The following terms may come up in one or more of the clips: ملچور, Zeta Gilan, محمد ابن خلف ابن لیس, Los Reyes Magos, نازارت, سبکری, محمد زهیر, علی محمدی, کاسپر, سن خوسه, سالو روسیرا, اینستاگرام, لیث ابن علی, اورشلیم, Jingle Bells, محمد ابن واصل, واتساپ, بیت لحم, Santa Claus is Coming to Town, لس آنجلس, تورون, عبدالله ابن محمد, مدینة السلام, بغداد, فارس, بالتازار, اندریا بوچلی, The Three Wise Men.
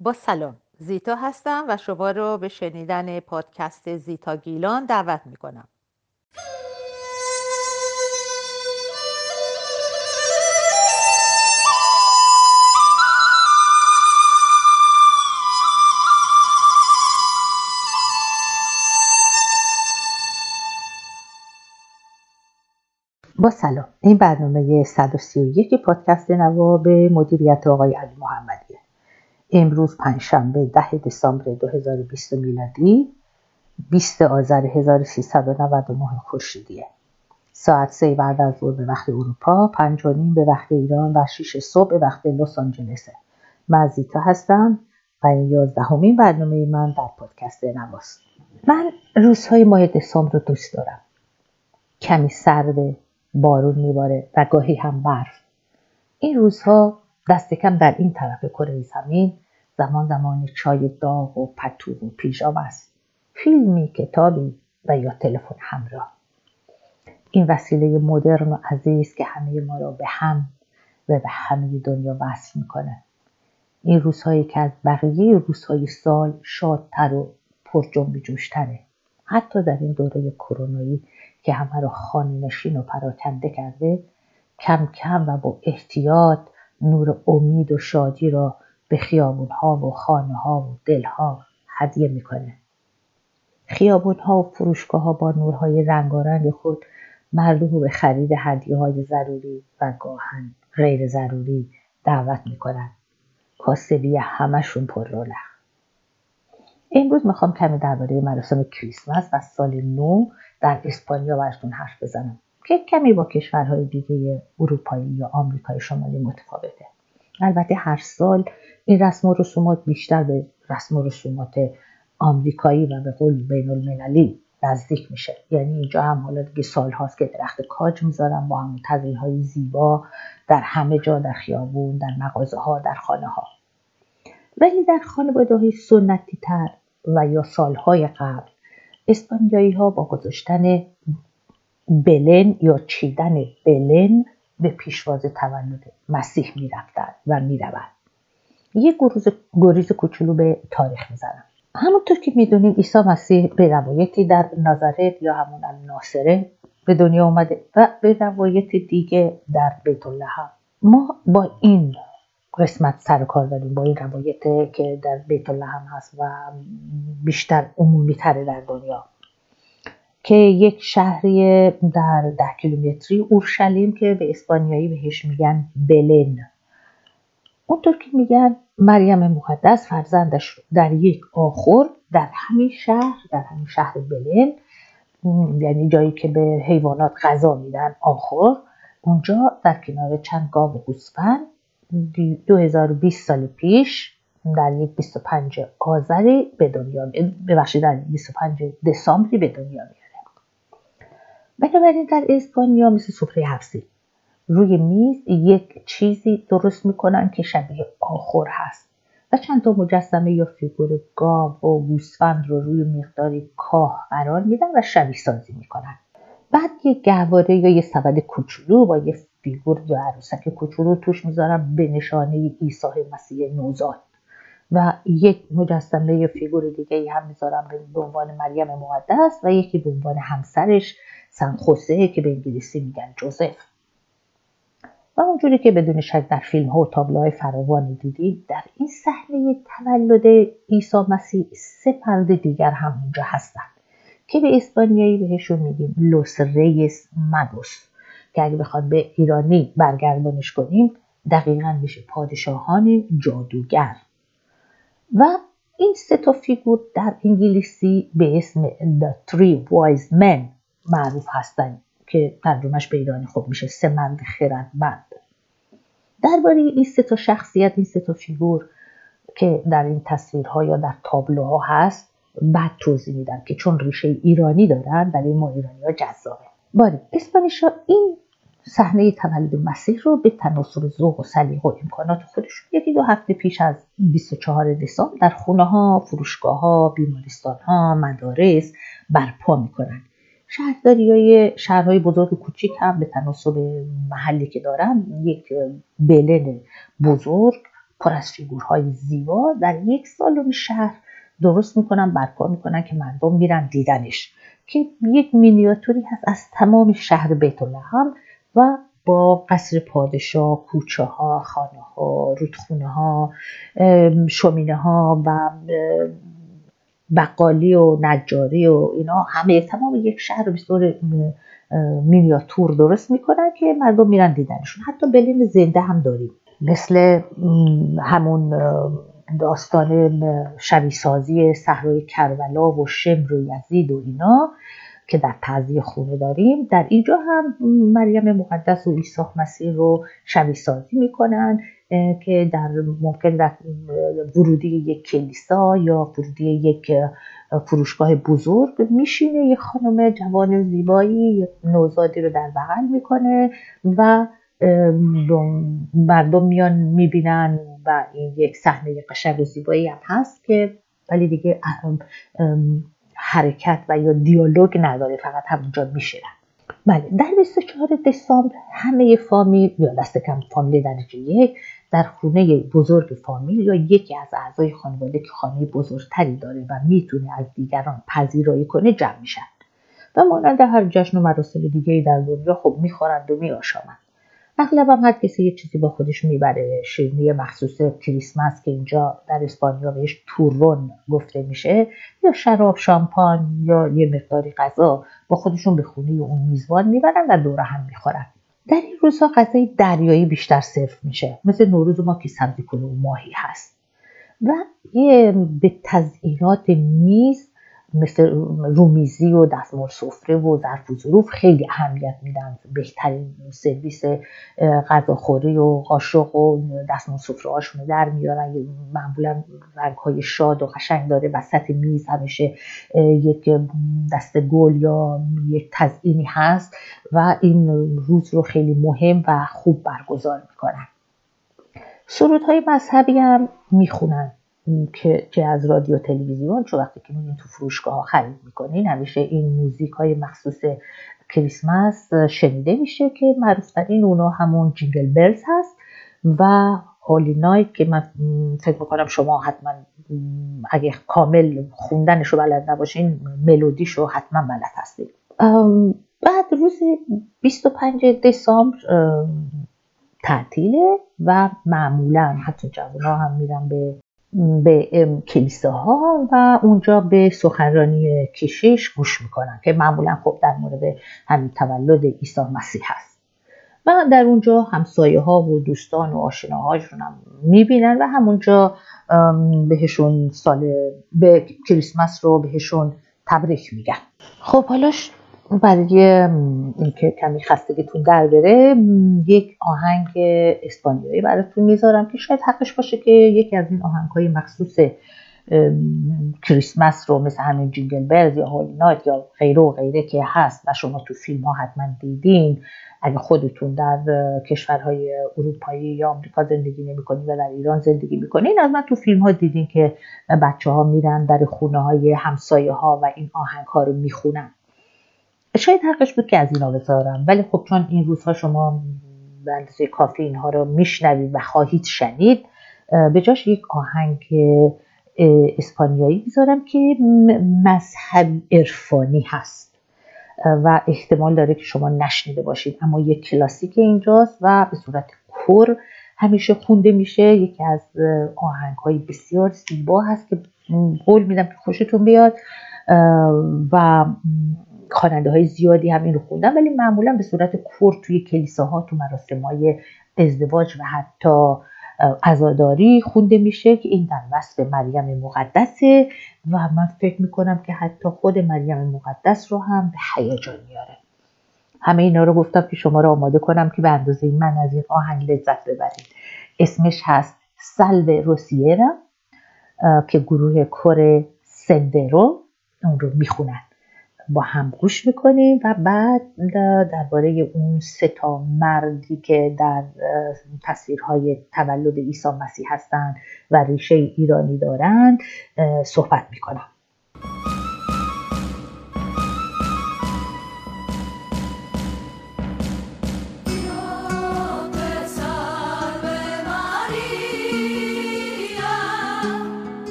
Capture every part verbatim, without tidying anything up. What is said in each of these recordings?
با سلام، زیتا هستم و شما رو به شنیدن پادکست زیتا گیلان دعوت میکنم. با سلام، این برنامه صد و سی و یک پادکست نواب مدیریت آقای علی محمدیه. امروز پنجشنبه ده دسامبر دو هزار و بیست میلادی، بیست آذر هزار و سیصد و نود و نه خورشیدیه. ساعت سه بعد از ظهر به وقت اروپا، پنج و نیم به وقت ایران و شش صبح به وقت لس آنجلسه. من زیتا هستم و این یازدهمین برنامه من در پادکست نواست. من روزهای ماه دسامبر رو دوست دارم. کمی سرده، بارون میباره و گاهی هم برف. این روزها دست کم در این طرف کره زمین زمان زمان چای داغ و پتو و پیژامه است. فیلمی، کتابی و یا تلفن همراه. این وسیله مدرن و عزیز که همه ما را به هم و به همه دنیا وصل میکنه. این روزهایی که از بقیه روزهای سال شادتر و پرجنب جوش‌تره. حتی در این دوره کرونایی که همه رو خانه نشین و پراکنده کرده، کم کم و با احتیاط نور امید و شادی را به خیابونها و خانه ها و دلها هدیه میکنه. خیابونها و فروشگاه ها با نورهای رنگارنگ خود مردم رو به خرید هدیه های ضروری و گاهن غیر ضروری دعوت میکنن. کاسبی همشون پر رونق. امروز میخوام کمی درباره مراسم کریسمس و سال نو در اسپانیا براتون حرف بزنم که کمی با کشورهای دیگه اروپایی یا آمریکای شمالی متفاوته. البته هر سال این رسم و رسومات بیشتر به رسم و رسومات آمریکایی و به قول بین المللی نزدیک میشه. یعنی اینجا هم حالا دیگه سال هاست که درخت کاج میذارن با همون تزئین های زیبا در همه جا، در خیابون، در مغازه ها، در خانه ها. ولی در خانواده‌های سنتی تر و یا سالهای قبل اسپانیایی ها با گذاشتن بلن یا چیدن بلن به پیشواز تولد مسیح می رفتن و می روند. یه گریز کوچولو به تاریخ می زنن. همونطور که می دونیم عیسی مسیح به روایتی در نازارت یا همون الناصره به دنیا اومده و به روایت دیگه در بیت لحم. ما با این قسمت سر کار داریم، با این روایته که در بیت لحم هست و بیشتر عمومی تره در دنیا، که یک شهری در ده کیلومتری اورشلیم که به اسپانیایی بهش میگن بلن. اونطور که میگن مریم مقدس فرزندش رو در یک آخور در همین شهر، در همین شهر بلن، یعنی جایی که به حیوانات غذا میدن، آخور، اونجا در کنار چند گاو و گوسفند دو هزار و بیست سال پیش در یک بیست و پنج آذری به دنیا، ببخشید در بیست و پنج دسامبری به دنیا میاد. بنابراین در اسپانیا مثل سفره حبسی روی میز یک چیزی درست میکنن که شبیه آخور هست و چند تا مجسمه یا فیگور گاو و گوسفند رو روی مقداری کاه قرار میدن و شبیه سازی میکنن. بعد یک گهواره یا یه سبد کوچولو با یه فیگور یا عروسک کوچولو توش میذارن به نشانه عیسی مسیح نوزاد و یک مجسمه یا فیگور دیگه هم میذارن به عنوان مریم مقدس و یکی به عنوان همسرش سن خوسه که به انگلیسی میگن جوزف. و اونجوری که بدون شک در فیلم ها و تابلوهای فراوانی دیدید، در این صحنه تولد عیسی مسیح سه پرده دیگر هم اونجا هستن که به اسپانیایی بهشون میگیم لوس ریس ماگوس، که اگه بخواد به ایرانی برگردانش کنیم دقیقاً میشه پادشاهان جادوگر. و این سه تا فیگور در انگلیسی به اسم The Three Wise Men معروف هستند که ترجمهش به ایرانی خوب میشه سه مرد خردمند. درباره این سه تا شخصیت، این سه تا فیگور که در این تصویرها یا در تابلوها هست بعد توضیح میدم که چون ریشه ایرانی دارن برای ما ایرانی‌ها جذابه. باری اسپانیش‌ها این صحنه تولد مسیح رو به تناسب ذوق و سلیقه و امکانات خودشون یکی دو هفته پیش از بیست و چهارم دسامبر در خونه‌ها، فروشگاه‌ها، بیمارستان‌ها، مدارس برپا می‌کنن. شهرداری‌های شهرهای بزرگ و کوچیک هم به تناسب محلی که دارن یک بلن بزرگ پر از فیگورهای زیبا در یک سالن شهر درست میکنن، برپا میکنن که مردم میرن دیدنش، که یک مینیاتوری هست از تمام شهر بیت لحم و با قصر پادشاه، کوچه ها، خانه ها، رودخونه ها، شومینه ها و بقالی و نجاری و اینا، همه تمام یک شهر رو به طور مینیاتور درست میکنن که مردم میرن دیدنشون. حتی بلین زنده هم داریم، مثل همون داستان شبیه سازی صحرای کربلا و شمر و یزید و اینا که در تعزیه خونه داریم، در اینجا هم مریم مقدس و عیسی مسیح رو شبیه سازی میکنن که در ممکن در ورودی یک کلیسا یا ورودی یک فروشگاه بزرگ میشینه یک خانم جوان زیبایی، نوزادی رو در بغل میکنه و مردم میان میبینن و این یک صحنه قشنگ و زیبایی هم هست که ولی دیگه حرکت و یا دیالوگ نداره، فقط همونجا میشینن. بله، در بیست و چهارم دسامبر همه فامیل یا دست کم فامیل درجه یک در خونه بزرگ فامیل یا یکی از اعضای خانواده که خانه بزرگتری داره و میتونه از دیگران پذیرایی کنه جمع میشن و مانند هر جشن و مراسم دیگه در دنیا خب میخورند و میآشامند. اغلب هم هر کسی یه چیزی با خودش میبره، شیرینی مخصوص کریسمس که اینجا در اسپانیا بهش تورون گفته میشه، یا شراب، شامپان یا یه مقداری غذا با خودشون به خونه اون میزبان میبرن و دور هم میخورن. در این روزها غذای دریایی بیشتر سرو میشه، مثل نوروز ما که سبزی کلو و ماهی هست و یه به تزئینات میز مثل رومیزی و دستمال سفره و ظرف و ظروف خیلی اهمیت میدن. بهترین سرویس غذاخوری و قاشق و دستمال سفره هاشون در میارن، معمولا رنگ‌های شاد و قشنگ داره، وسط میز همیشه یک دست گل یا یک تزئینی هست و این روز رو خیلی مهم و خوب برگزار میکنن. سرودهای مذهبی هم میخونن که چه از رادیو تلویزیون، چه وقتی که میرین تو فروشگاه ها خرید میکنین همیشه این موزیک های مخصوص کریسمس شنیده میشه که معروف ترین اونا همون جینگل بلز هست و هولی نایت که من فکر میکنم شما حتما اگه کامل خوندنشو بلد نباشین ملودیشو حتما بلد هستید. بعد روز بیست و پنجم دسامبر تعطیله و معمولا حتی جوونا هم میرن به به کلیساها و اونجا به سخنرانی کشیش گوش میکنن که معمولا خب در مورد همین تولد عیسی مسیح هست و در اونجا همسایه ها و دوستان و آشناهاشون هم میبینن و همونجا بهشون سال به کریسمس رو بهشون تبریک میگن. خب حالا برای اینکه کمی خستگیتون در بره یک آهنگ اسپانیایی براتون میذارم که شاید حقش باشه که یکی از این آهنگ‌های مخصوص کریسمس رو مثل همین جینگل بلز یا هولی نایت یا غیره و غیره که هست و شما تو فیلم ها حتما دیدین اگه خودتون در کشورهای اروپایی یا آمریکا زندگی نمی‌کنید و در ایران زندگی می‌کنید، از من تو فیلم‌ها دیدین که بچه‌ها میرن در خونه‌های همسایه‌ها و این آهنگ‌ها رو میخونن. شاید حقش بود که از اینا بذارم ولی خب چون این روزها شما به اندازه کافی اینها رو میشنوید و خواهید شنید، به جاش یک آهنگ اسپانیایی میذارم که مذهب عرفانی هست و احتمال داره که شما نشنیده باشید، اما یک کلاسیک اینجاست و به صورت کور همیشه خونده میشه. یکی از آهنگ‌های بسیار زیبا هست که قول میدم که خوشتون بیاد و خواننده های زیادی هم این رو خوندن ولی معمولا به صورت کور توی کلیساها تو مراسم‌های ازدواج و حتی عزاداری خونده میشه که این در وصف مریم مقدسه و من فکر میکنم که حتی خود مریم مقدس رو هم به هیجان میاره. همه اینا رو گفتم که شما رو آماده کنم که به اندازه من از این آهنگ لذت ببرید. اسمش هست سالو روسیرا که گروه کور سندرو اون رو میخونن. با هم گوش میکنیم و بعد درباره اون سه تا مردی که در تصویرهای تولد عیسی مسیح هستن و ریشه ایرانی دارن صحبت میکنم.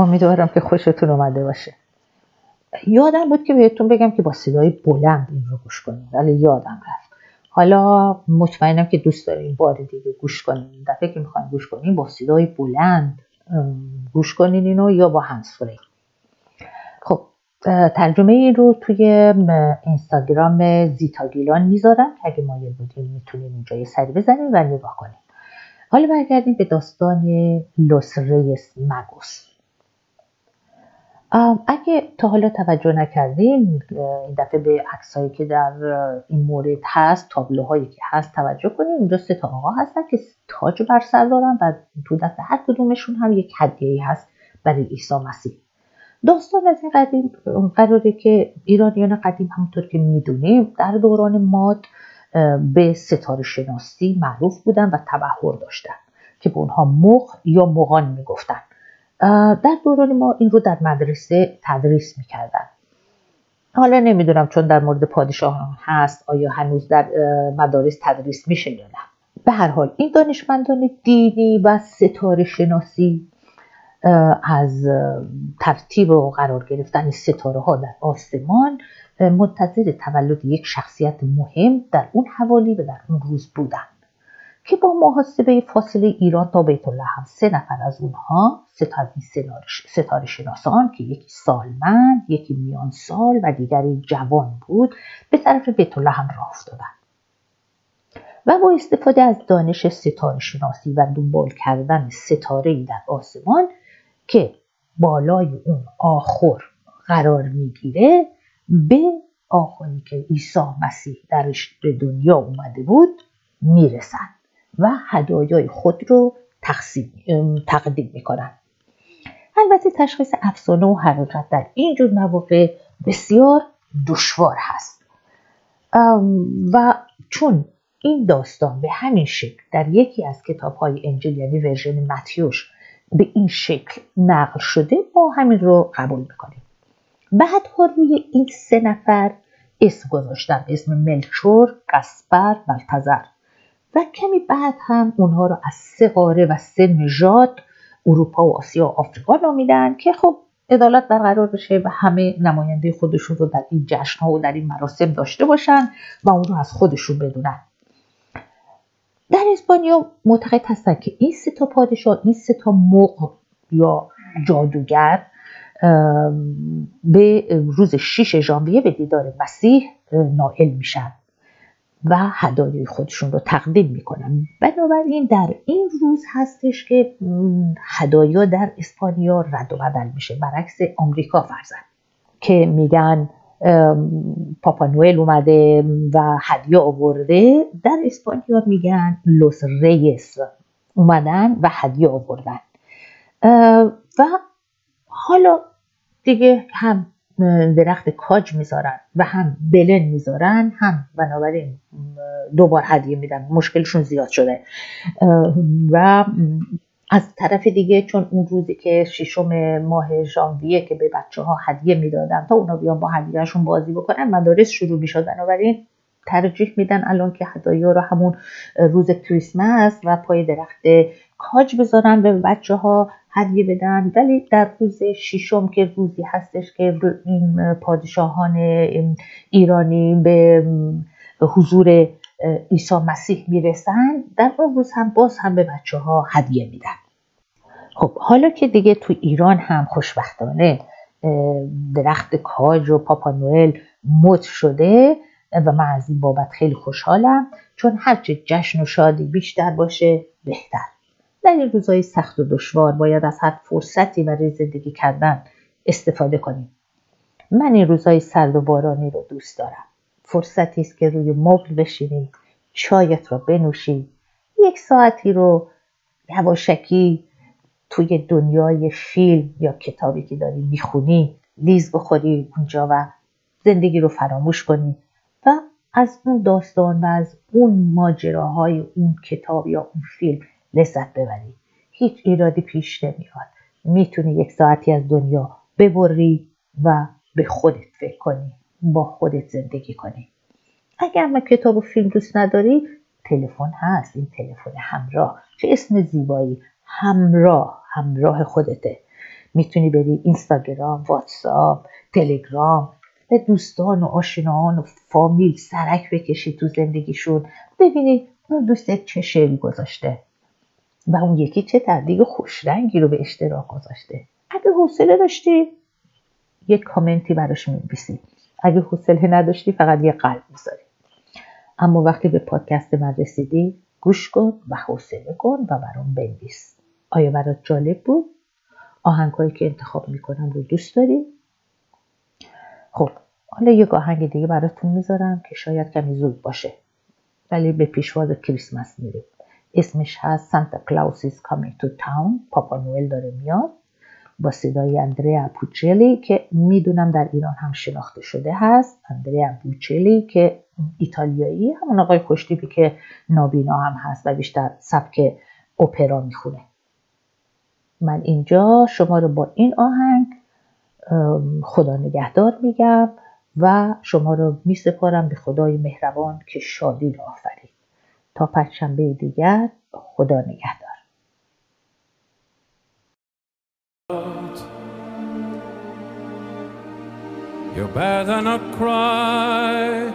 امیدوارم که خوشتون اومده باشه. یادم بود که بهتون بگم که با صدای بلند این رو گوش کنید، ولی یادم رفت. حالا مطمئنم که دوست دارین بار دیگه گوش کنین. این دفعه که میخواین گوش کنین با صدای بلند گوش کنین اینو، یا با هندزفری. خب ترجمه این رو توی اینستاگرام زیتا گیلان میذارم که اگه مایل بودین میتونین اونجا یه سری بزنین و نگاه کنین. حالا برگردیم به داستان لوس ریس ماگوس. اگه تا حالا توجه نکردین، این دفعه به عکسایی که در این مورد هست، تابلوهایی که هست توجه کنین. اونجا سه تا آقا هستن که تاج بر سر دارن و تو دست هر کدومشون هم یک هدیه‌ای هست برای عیسی مسیح. داستان از این قدیم قراره که ایرانیان قدیم همونطور که میدونیم در دوران ماد به ستاره شناسی معروف بودن و تبحر داشتن که به اونها مغ یا مغان میگفتن. در دوران ما این رو در مدرسه تدریس میکردن. حالا نمیدونم چون در مورد پادشاهان هست آیا هنوز در مدارس تدریس میشه یا نه. به هر حال این دانشمندان دینی و ستاره شناسی از ترتیب و قرار گرفتن ستاره ها در آسمان منتظر تولد یک شخصیت مهم در اون حوالی و در اون روز بودن که با محاسبه فاصله ایران تا بیت لحم سه نفر از اونها، سه تا از این ستاره شناسان که یکی سالمند، یکی میان سال و دیگری جوان بود، به طرف بیت لحم راه افتادن و با استفاده از دانش ستاره شناسی و دنبال کردن ستاره‌ای در آسمان که بالای اون آخر قرار میگیره، به آخری که عیسی مسیح درش به دنیا اومده بود میرسن و هدایای خود رو تقدیم میکنن. البته تشخیص افسانه و حقیقت در اینجور مواقع بسیار دشوار هست و چون این داستان به همین شکل در یکی از کتاب‌های انجیل یعنی ورژن متیوش به این شکل نقل شده، ما همین رو قبول می‌کنیم. بعدها روی این سه نفر اسم گذاشتن، اسم ملچور، کاسپر، بالتازار، و کمی بعد هم اونها رو از سه قاره و سه نژاد اروپا و آسیا و آفریقا نامیدن که خب عدالت برقرار بشه و همه نماینده خودشون رو در این جشن‌ها و در این مراسم داشته باشن و اون رو از خودشون بدونن. در اسپانیا معتقد هستن که این سه تا پادشاه، این سه تا مغ یا جادوگر به روز شش ژانویه به دیدار مسیح نائل میشن و هدایای خودشون رو تقدیم میکنن. بنابراین در این روز هستش که هدایا در اسپانیا رد و بدل میشه، برعکس آمریکا فرضاً که میگن پاپا نوئل اومده و هدیه آورده، در اسپانیا میگن لوس ریس اومدن و هدیه آوردن. و حالا دیگه هم درخت کاج میذارن و هم بلن میذارن، هم بنابراین دوبار هدیه میدن، مشکلشون زیاد شده. و از طرف دیگه چون اون روزی که ششم ماه ژانویه که به بچه ها هدیه میدادن تا اونا بیان با هدیهشون بازی بکنن، مدارس شروع میشد، بنابراین ترجیح میدن الان که هدایا رو همون روز کریسمس و پای درخت کاج بذارن به بچه ها هدیه بدن. ولی در روز ششم که روزی هستش که این پادشاهان ایرانی به حضور عیسی مسیح میرسن، در اون روز هم باز هم به بچه ها هدیه میدن. خب حالا که دیگه تو ایران هم خوشبختانه درخت کاج و پاپا نوئل مد شده و من از این بابت خیلی خوشحالم، چون هرچه جشن و شادی بیشتر باشه بهتر. در این روزهای سخت و دشوار باید از هر فرصتی برای زندگی کردن استفاده کنیم. من این روزهای سرد و بارانی رو دوست دارم. فرصتی است که روی مبل بشینی، چایت رو بنوشی، یک ساعتی رو یواشکی توی دنیای فیلم یا کتابی که داری میخونی لیز بخوری اونجا و زندگی رو فراموش کنی و از اون داستان و از اون ماجراهای اون کتاب یا اون فیلم لذت ببری. هیچ ایرادی پیش نمیاد. میتونی یک ساعتی از دنیا ببری و به خودت فکر کنی، با خودت زندگی کنی. اگر ما کتاب و فیلم دوست نداری، تلفن هست، این تلفن همراه، چه اسم زیبایی، همراه، همراه خودته. میتونی بری اینستاگرام، واتساپ، تلگرام، به دوستان و آشناهان و فامیل سرک بکشی تو زندگیشون، ببینی اون دوستت چه شعری گذاشته و اون یکی چه تبلیغ خوش رنگی رو به اشتراک گذاشته. اگه حوصله داشتی یک کامنتی براش می‌نویسی، اگه حوصله نداشتی فقط یه قلب می‌ذاری. اما وقتی به پادکست من رسیدی، گوش کن و حوصله کن و برام بنویس. آیا برات جالب بود؟ آهنگایی که انتخاب می‌کنم رو دوست داری؟ خب حالا یک آهنگ دیگه براتون می‌ذارم که شاید کمی زود باشه، ولی به پیشواز کریسمس میره. اسمش هست سانتا کلاوس ایز کامینگ تو تاون، پاپا نوئل داره میاد، با صدای اندریا بوچلی که میدونم در ایران هم شناخته شده هست. اندریا بوچلی که ایتالیایی، همون آقای خوشتیپی که نابینا هم هست و بیشتر سبک اپرا میخونه. من اینجا شما رو با این آهنگ خدا نگهدار میگم و شما رو میسپارم به خدای مهربان که شادی رو آفرید. تا پنجشنبه دیگر، خدا نگهدار. You better not cry,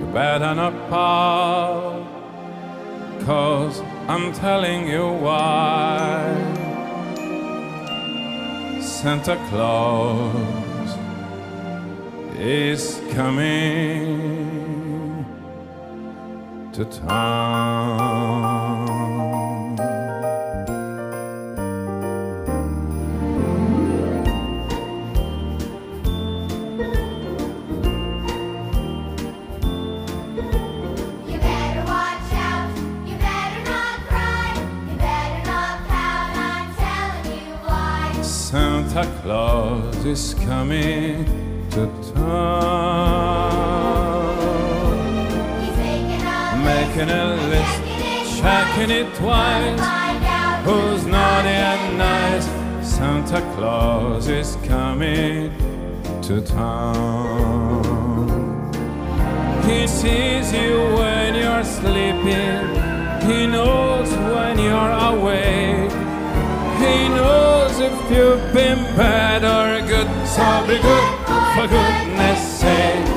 you better not pout, 'cause I'm telling you why. Santa Claus is coming to town. You better watch out, you better not cry, you better not pout, I'm telling you why. Santa Claus is coming to town. checking it twice. Find out who's naughty and nice. Santa Claus is coming to town. He sees you when you're sleeping. He knows when you're awake. He knows if you've been bad or good. So be good, for goodness sake.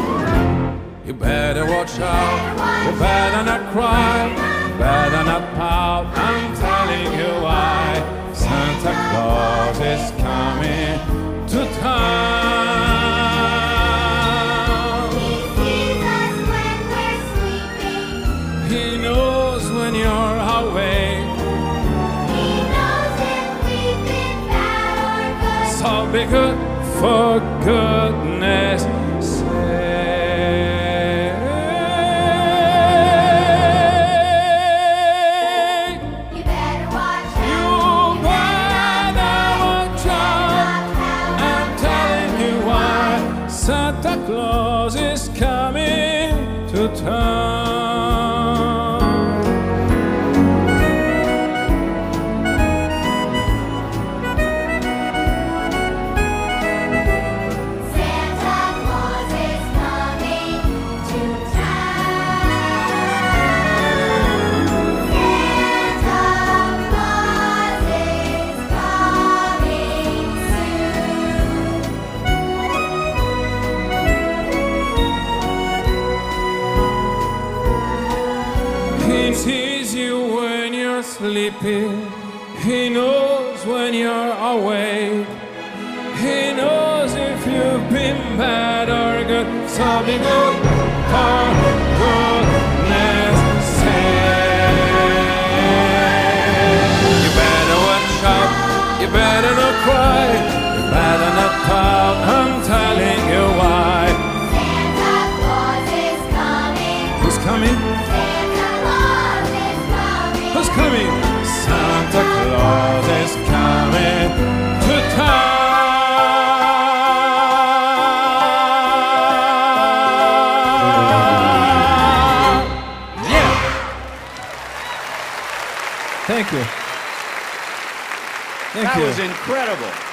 You better watch out, you better not cry, you better not pout, I'm telling you why. Santa Claus is coming to town. He sees us when we're sleeping. He knows when you're awake. He knows if we've been bad or good. So be good, for goodness sake. He knows when you're awake. He knows if you've been bad or good. So be good, for goodness sake. You better watch out, you better not cry, you better not pout, I'm telling you why. Santa Claus is coming. Who's coming? Santa Claus is coming. Who's coming? Santa Claus is coming to town. Yeah. Thank you. Thank you. That was incredible.